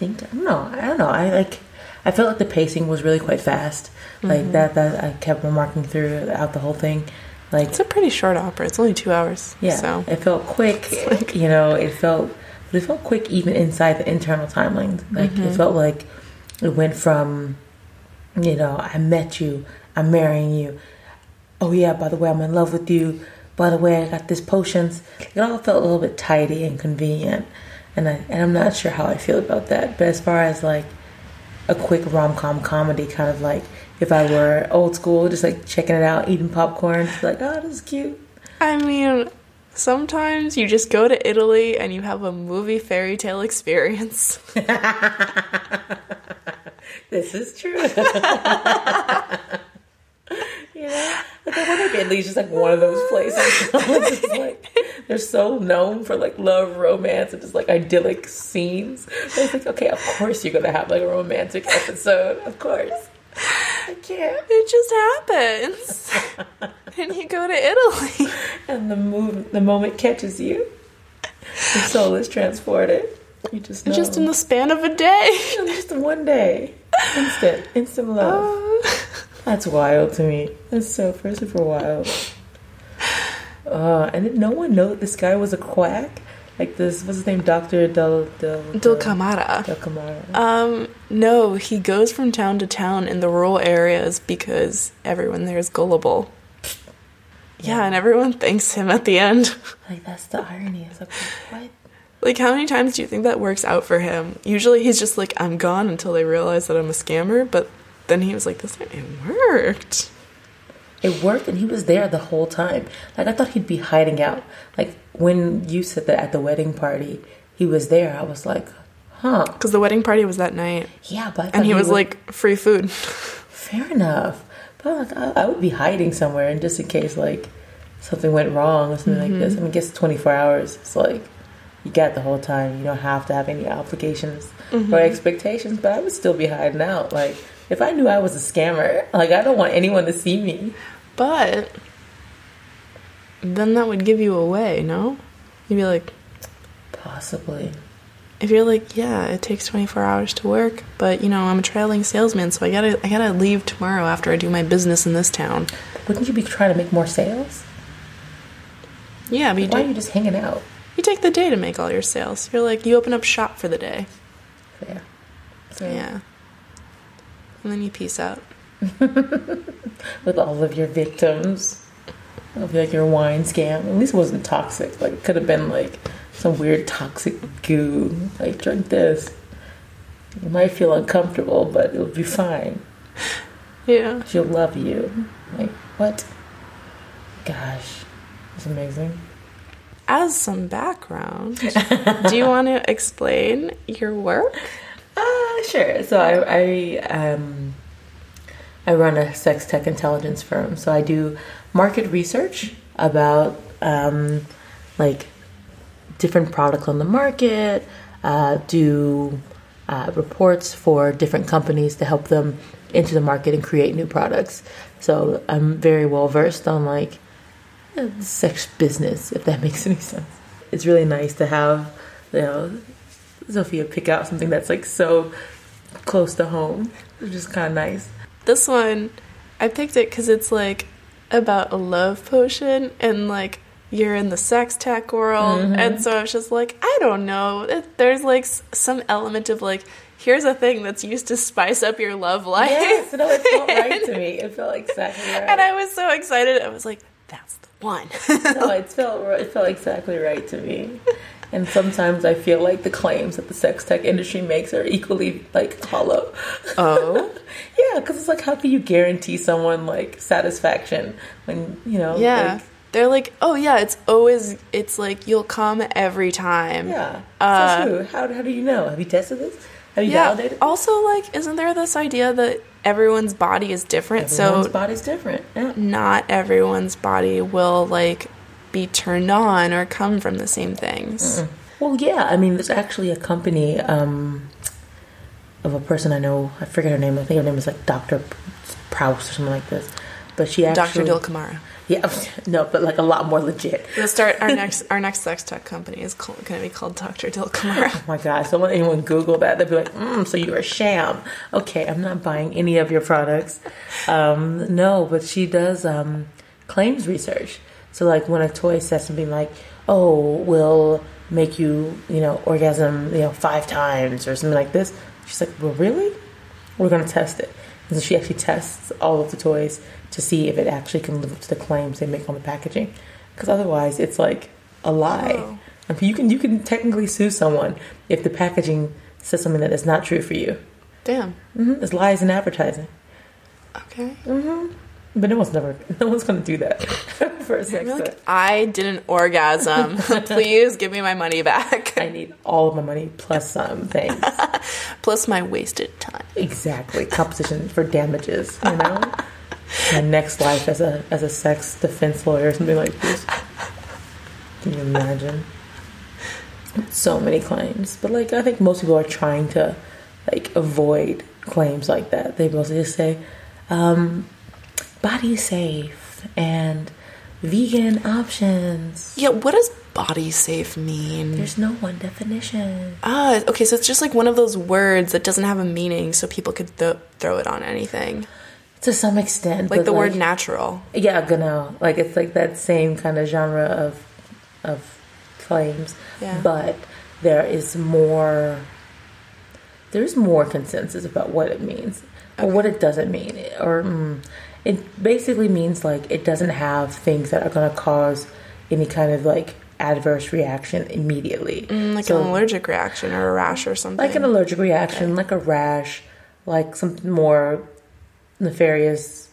I don't know. I felt the pacing was really quite fast. That I kept remarking throughout the whole thing. It's a pretty short opera. It's only 2 hours. Yeah, so it felt quick. It felt quick even inside the internal timelines. It felt it went from, I met you, I'm marrying you. Oh yeah, by the way, I'm in love with you. By the way, I got this potions. It all felt a little bit tidy and convenient. And I'm not sure how I feel about that. But as far as a quick rom-com comedy, kind of if I were old school, just checking it out, eating popcorn, just oh, this is cute. Sometimes you just go to Italy and you have a movie fairy tale experience. This is true. I wonder if Italy's just one of those places. It's just, they're so known for love, romance, and just idyllic scenes. So it's okay, of course you're gonna have a romantic episode. Of course, I can't. It just happens, and you go to Italy, and the moment catches you. The soul is transported. You just know. Just in the span of a day. Just one day. Instant love. That's wild to me. That's so super wild. And no one knew this guy was a quack. Like this, what's his name? Doctor Dulcamara. Dulcamara. No, he goes from town to town in the rural areas because everyone there is gullible. Yeah, and everyone thanks him at the end. Like, that's the irony. It's like, what? Like, how many times do you think that works out for him? Usually he's just like, I'm gone until they realize that I'm a scammer, but then he was like, this time it worked. It worked, and he was there the whole time. Like, I thought he'd be hiding out. Like, when you said that at the wedding party, he was there, I was like, huh. Because the wedding party was that night. Yeah, but I thought and he was would... like, free food. Fair enough. But I'm like, I would be hiding somewhere, and just in case, like, something went wrong or something like this. I mean, I guess 24 hours. It's like, you got the whole time. You don't have to have any obligations or expectations, but I would still be hiding out. Like, if I knew I was a scammer, like, I don't want anyone to see me. But then that would give you away, no? You'd be like... Possibly. If you're like, yeah, it takes 24 hours to work, but, you know, I'm a traveling salesman, so I gotta leave tomorrow after I do my business in this town. Wouldn't you be trying to make more sales? Yeah, but why are you just hanging out? You take the day to make all your sales. You're like, you open up shop for the day. Fair. Fair. Yeah. And then you peace out. With all of your victims. I feel like your wine scam. At least it wasn't toxic. Like, it could have been, like, some weird toxic goo. Like, drink this. You might feel uncomfortable, but it'll be fine. Yeah. She'll love you. Like, what? Gosh. It's amazing. As some background, do you want to explain your work? Sure. So I run a sex tech intelligence firm. So I do market research about like different products on the market, do reports for different companies to help them into the market and create new products. So I'm very well versed on like sex business, if that makes any sense. It's really nice to have, you know, Sophia pick out something that's like so close to home, which is kind of nice. This one, I picked it because it's, like, about a love potion, and, like, you're in the sex tech world, and so it's just, like, I don't know. There's, like, some element of, like, here's a thing that's used to spice up your love life. Yes, no, it felt right to me. It felt exactly right. And I was so excited. I was like, that's the one. No, it felt exactly right to me. And sometimes I feel like the claims that the sex tech industry makes are equally, like, hollow. Oh? Yeah, because it's like, how can you guarantee someone, like, satisfaction when, you know? Yeah. Like, they're like, oh, yeah, it's like, you'll come every time. Yeah. So true. How do you know? Have you tested this? Have you validated this? Also, like, isn't there this idea that everyone's body is different? Everyone's body is different, yeah. Not everyone's body will, like... be turned on or come from the same things. Well, yeah, I mean, there's actually a company of a person I know, I forget her name, I think her name is like Dr. Prouse or something like this, but she actually... Dr. Dulcamara. Yeah, no, but like a lot more legit. We'll start, our next sex tech company is going to be called Dr. Dulcamara. Oh my gosh, don't let anyone Google that. They'll be like, so you're a sham. Okay, I'm not buying any of your products. No, but she does claims research. So, like, when a toy says something like, oh, we'll make you, you know, orgasm, you know, 5 times or something like this, she's like, well, really? We're going to test it. And so she actually tests all of the toys to see if it actually can live up to the claims they make on the packaging. Because otherwise, it's, like, a lie. Oh. And you can technically sue someone if the packaging says something that is not true for you. Damn. It's lies in advertising. Okay. But no one's going to do that for a sex tech. Like, I did an orgasm. Please give me my money back. I need all of my money plus some things. Plus my wasted time. Exactly. Compensation for damages, you know? My next life as a sex defense lawyer or something like this. Can you imagine? So many claims. But, like, I think most people are trying to, like, avoid claims like that. They mostly just say, body safe and vegan options. Yeah, what does body safe mean? There's no one definition. Okay, so it's just like one of those words that doesn't have a meaning, so people could throw it on anything. To some extent. Like the word natural. Yeah, genau. Like it's like that same kind of genre of claims. Yeah. But there is more consensus about what it means, okay, or what it doesn't mean. Or it basically means like it doesn't have things that are going to cause any kind of like adverse reaction immediately. Like an allergic reaction or a rash or something. Like an allergic reaction, okay, like a rash, like something more nefarious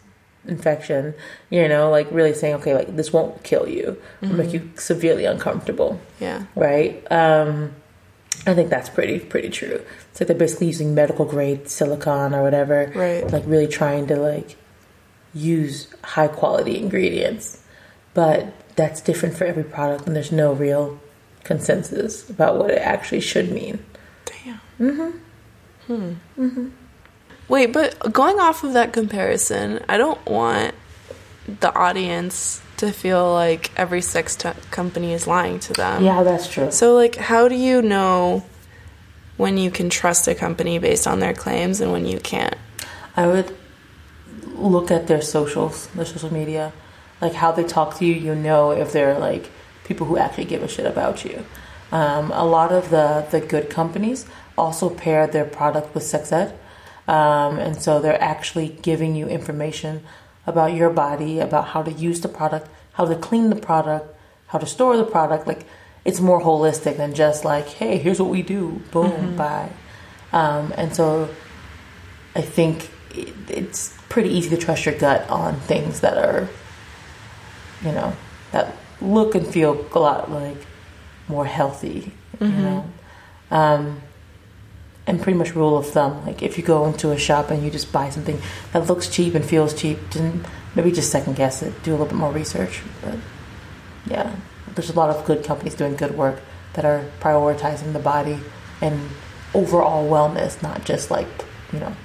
infection, you know, like really saying, okay, like this won't kill you, mm-hmm, or make you severely uncomfortable. Yeah. Right? I think that's pretty true. It's like they're basically using medical grade silicone or whatever. Right. Like really trying to like use high quality ingredients. But that's different for every product, and there's no real consensus about what it actually should mean. Damn. Mm-hmm. Hmm. Mm-hmm. Wait, but going off of that comparison, I don't want the audience to feel like every sex company is lying to them. Yeah, that's true. So, like, how do you know when you can trust a company based on their claims and when you can't? I would look at their socials, their social media. Like, how they talk to you, you know if they're, like, people who actually give a shit about you. A lot of the good companies also pair their product with sex ed. And so they're actually giving you information about your body, about how to use the product, how to clean the product, how to store the product. Like, it's more holistic than just, like, hey, here's what we do. Boom, mm-hmm, bye. And so I think it's pretty easy to trust your gut on things that are, you know, that look and feel a lot like more healthy, mm-hmm, you know. And pretty much rule of thumb, like if you go into a shop and you just buy something that looks cheap and feels cheap, then maybe just second guess it, do a little bit more research. But yeah, there's a lot of good companies doing good work that are prioritizing the body and overall wellness, not just like, you know,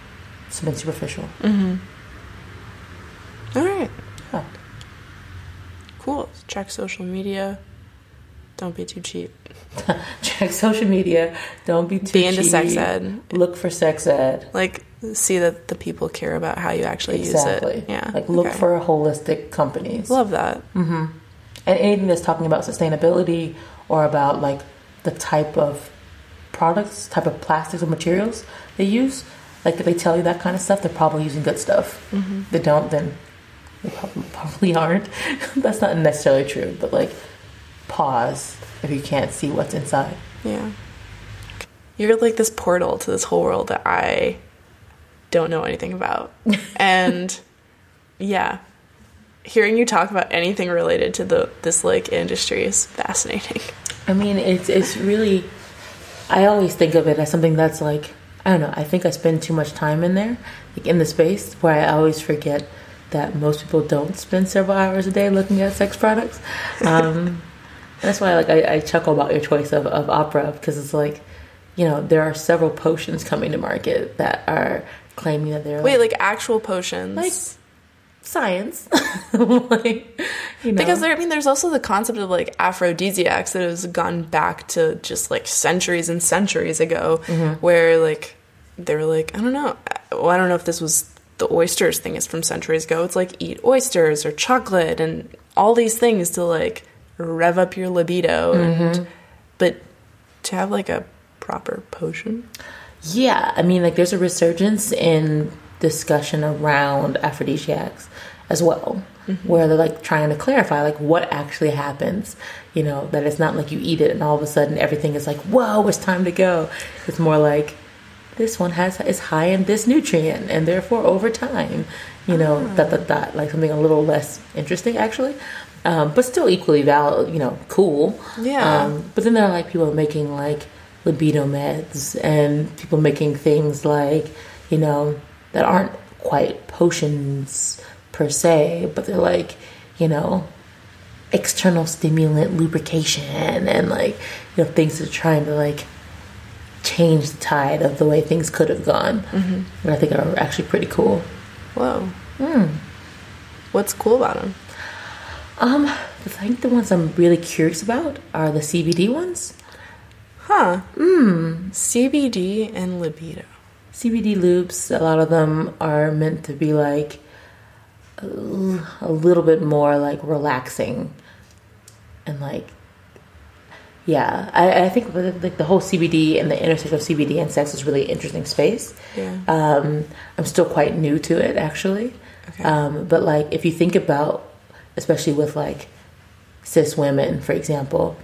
something superficial. Mm-hmm. All right. Yeah. Cool. Check social media. Don't be too cheap. Check social media. Don't be too cheap. Be into sex ed. Look for sex ed. Like, see that the people care about how you actually use it. Exactly. Yeah. Like, look for holistic companies. Love that. Mm-hmm. And anything that's talking about sustainability or about, like, the type of products, type of plastics or materials they use. Like, if they tell you that kind of stuff, they're probably using good stuff. Mm-hmm. If they don't, then... they probably aren't. That's not necessarily true, but like pause if you can't see what's inside. Yeah. You're like this portal to this whole world that I don't know anything about. And yeah, hearing you talk about anything related to this like industry is fascinating. I mean, it's really, I always think of it as something that's like, I don't know, I think I spend too much time in there, like in the space where I always forget that most people don't spend several hours a day looking at sex products. That's why, like, I chuckle about your choice of opera, because it's like, you know, there are several potions coming to market that are claiming that they're... Wait, like actual potions? Like, science. Like, you know. Because, there's also the concept of, like, aphrodisiacs that has gone back to just, like, centuries and centuries ago, mm-hmm, where, like, they were like, I don't know. Well, I don't know if this was... the oysters thing is from centuries ago. It's like eat oysters or chocolate and all these things to like rev up your libido, mm-hmm, but to have like a proper potion. Yeah, I mean, like there's a resurgence in discussion around aphrodisiacs as well, mm-hmm, where they're like trying to clarify like what actually happens, you know, that it's not like you eat it and all of a sudden everything is like, whoa, it's time to go. It's more like this one is high in this nutrient, and therefore over time, you know, that like something a little less interesting actually, but still equally valid, you know, cool. Yeah. But then there are like people making like libido meds and people making things like, you know, that aren't quite potions per se, but they're like, you know, external stimulant lubrication and like, you know, things that are trying to like change the tide of the way things could have gone, mm-hmm, and I think are actually pretty cool. Whoa. What's cool about them? I think the ones I'm really curious about are the CBD ones. Huh. CBD and libido. CBD lubes, a lot of them are meant to be like a little bit more like relaxing and like, yeah, I think like the whole CBD and the intersection of CBD and sex is really interesting space. Yeah. I'm still quite new to it actually. Okay. But like if you think about, especially with like cis women, for example,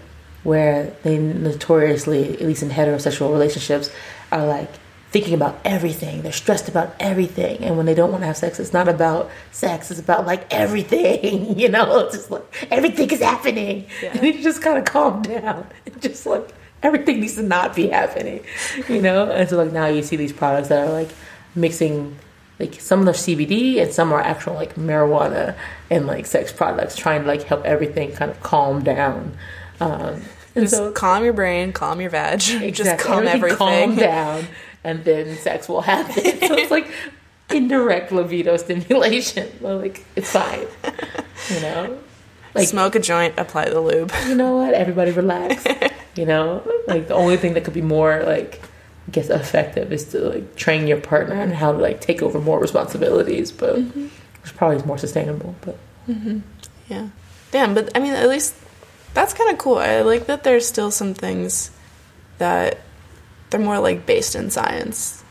where they notoriously, at least in heterosexual relationships, are like thinking about everything. They're stressed about everything. And when they don't want to have sex, it's not about sex. It's about like everything, you know? It's just like everything is happening. Yeah. And you just kind of calm down. It's just like everything needs to not be happening, you know? And so like now you see these products that are like mixing, like some are CBD and some are actual like marijuana and like sex products, trying to like help everything kind of calm down. And so calm your brain, calm your vag, exactly. Just calm everything. Calm down, and then sex will happen. So it's like indirect libido stimulation. Like it's fine, you know. Like smoke a joint, apply the lube. You know what? Everybody relax. You know, like the only thing that could be more like, I guess, effective is to like train your partner on how to like take over more responsibilities, but which probably is more sustainable. But yeah, damn. But I mean, at least. That's kind of cool. I like that there's still some things that they're more, like, based in science.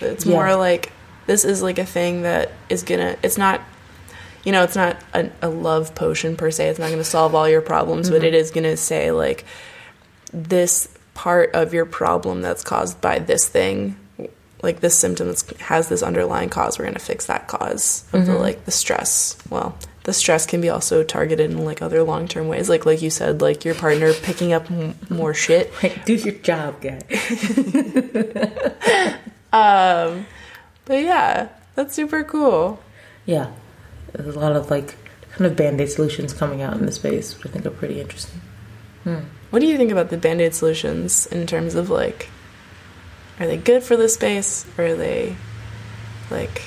It's more like this is, like, a thing that is going to... It's not, you know, it's not a love potion, per se. It's not going to solve all your problems, but it is going to say, like, this part of your problem that's caused by this thing, like, this symptom that has this underlying cause, we're going to fix that cause of, the, like, the stress. Well... The stress can be also targeted in, like, other long-term ways. Like you said, like, your partner picking up more shit. Like, do your job, guy. But, yeah, that's super cool. Yeah. There's a lot of, like, kind of Band-Aid solutions coming out in this space, which I think are pretty interesting. What do you think about the Band-Aid solutions in terms of, like, are they good for this space? Or are they, like...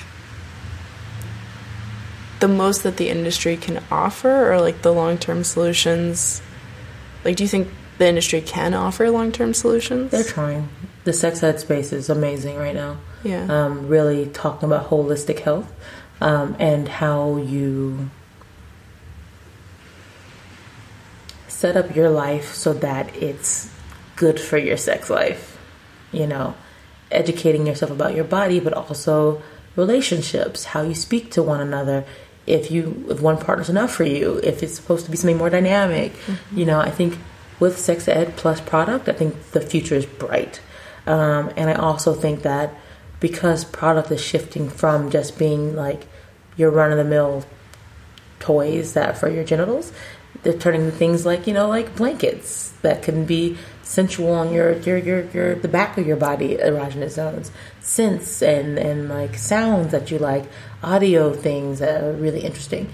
the most that the industry can offer, or like the long-term solutions? Like, do you think the industry can offer long-term solutions? They're trying. The sex ed space is amazing right now. Yeah. Really talking about holistic health, and how you set up your life so that it's good for your sex life, you know, educating yourself about your body, but also relationships, how you speak to one another, if one partner's enough for you, if it's supposed to be something more dynamic. You know, I think with sex ed plus product, I think the future is bright. And I also think that because product is shifting from just being like your run-of-the-mill toys that for your genitals, they're turning to things like, you know, like blankets that can be sensual on your the back of your body, erogenous zones, scents and like sounds that you like, audio things that are really interesting,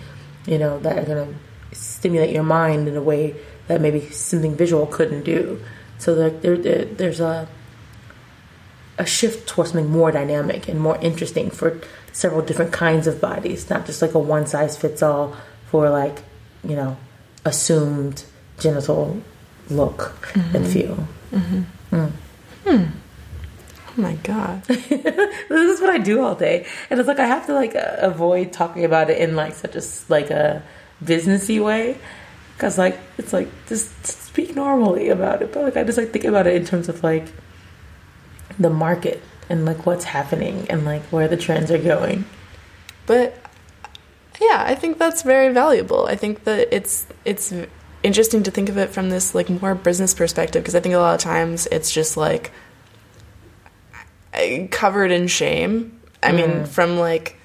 you know, that are going to stimulate your mind in a way that maybe something visual couldn't do. So there's a shift towards something more dynamic and more interesting for several different kinds of bodies, not just like a one size fits all for like, you know, assumed genital look and feel. Oh my god. This is what I do all day, and it's like I have to like avoid talking about it in like such a like a businessy way, because like it's like just speak normally about it, but like I just like think about it in terms of like the market and like what's happening and like where the trends are going. But yeah, I think that's very valuable. I think that it's interesting to think of it from this like more business perspective, because I think a lot of times it's just like covered in shame. I mean, from like,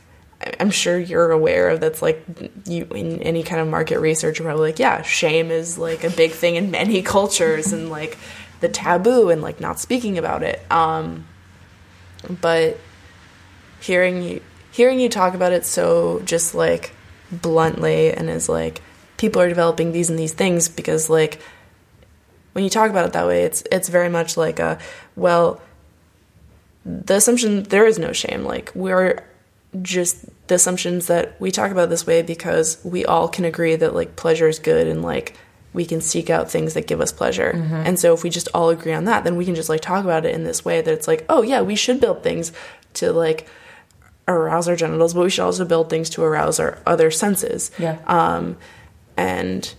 I'm sure you're aware of that's like you in any kind of market research, you're probably like, yeah, shame is like a big thing in many cultures and like the taboo and like not speaking about it. But hearing you talk about it so just like bluntly and is like, people are developing these and these things because, like, when you talk about it that way, it's very much like a, well, the assumption there is no shame. Like, we're just the assumptions that we talk about this way because we all can agree that, like, pleasure is good and, like, we can seek out things that give us pleasure. Mm-hmm. And so if we just all agree on that, then we can just, like, talk about it in this way that it's like, oh, yeah, we should build things to, like, arouse our genitals, but we should also build things to arouse our other senses. Yeah. And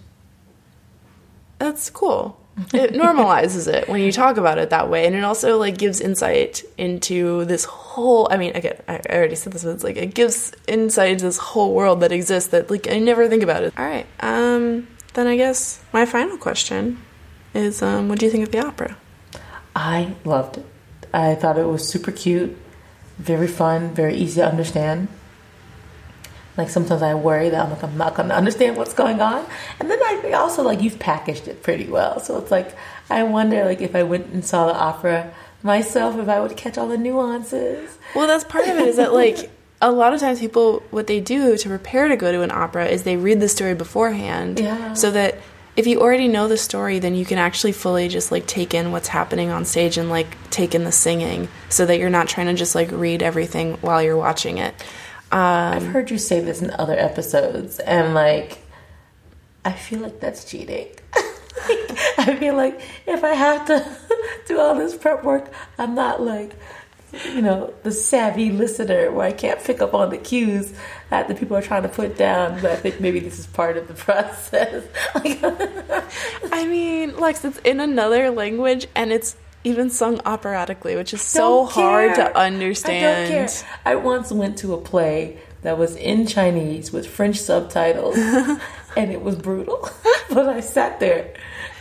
that's cool. It normalizes it when you talk about it that way, and it also, like, gives insight into this whole, I mean, again, I already said this, but it's like it gives insight into this whole world that exists that, like, I never think about it. All right. Then I guess my final question is, what do you think of the opera? I loved it. I thought it was super cute, very fun, very easy to understand. Like, sometimes I worry that I'm not going to understand what's going on. And then I also, like, you've packaged it pretty well. So it's like, I wonder, like, if I went and saw the opera myself, if I would catch all the nuances. Well, that's part of it is that, like, a lot of times people, what they do to prepare to go to an opera is they read the story beforehand. Yeah. So that if you already know the story, then you can actually fully just, like, take in what's happening on stage and, like, take in the singing so that you're not trying to just, like, read everything while you're watching it. I've heard you say this in other episodes, and, like, I feel like that's cheating. Like, I feel like if I have to do all this prep work, I'm not, like, you know, the savvy listener where I can't pick up on the cues that the people are trying to put down. But I think maybe this is part of the process. Like, I mean, Lex, it's in another language, and it's even sung operatically, which is so hard to understand. I don't care. I once went to a play that was in Chinese with French subtitles, and it was brutal. But I sat there,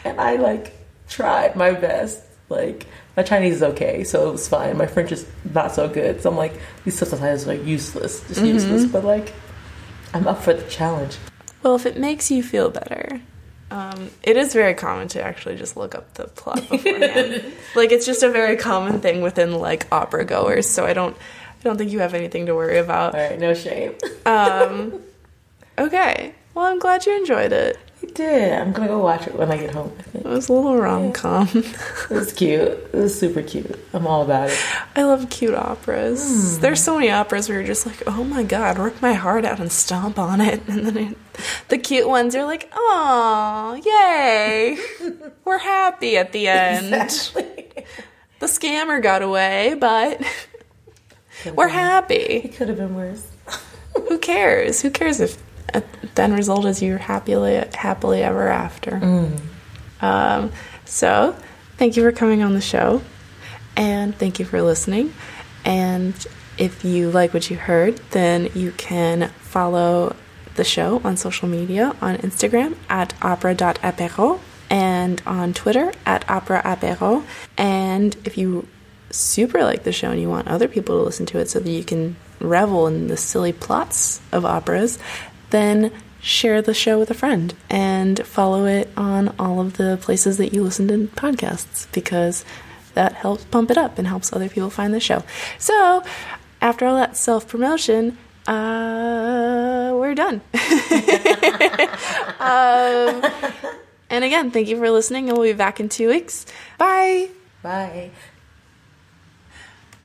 and I, like, tried my best. Like, my Chinese is okay, so it was fine. My French is not so good, so I'm like, these subtitles are useless, just useless. But, like, I'm up for the challenge. Well, if it makes you feel better. It is very common to actually just look up the plot beforehand. Like, it's just a very common thing within, like, opera goers. So I don't think you have anything to worry about. All right, no shame. Okay. Well, I'm glad you enjoyed it. I did. I'm gonna go watch it when I get home, I think. It was a little rom-com. Yeah. It was cute. It was super cute. I'm all about it. I love cute operas. Mm. There's so many operas where you're just like, oh my god, work my heart out and stomp on it. And then the cute ones are like, oh, yay. We're happy at the end. Exactly. The scammer got away, but we're happy. It could have been worse. Who cares? Who cares if the end result is you're happily ever after. Mm. So thank you for coming on the show, and thank you for listening. And if you like what you heard, then you can follow the show on social media, on Instagram at opera.apéro, and on Twitter at operaapéro. And if you super like the show and you want other people to listen to it so that you can revel in the silly plots of operas, then share the show with a friend and follow it on all of the places that you listen to podcasts, because that helps pump it up and helps other people find the show. So after all that self-promotion, we're done. And again, thank you for listening, and we'll be back in 2 weeks. Bye. Bye.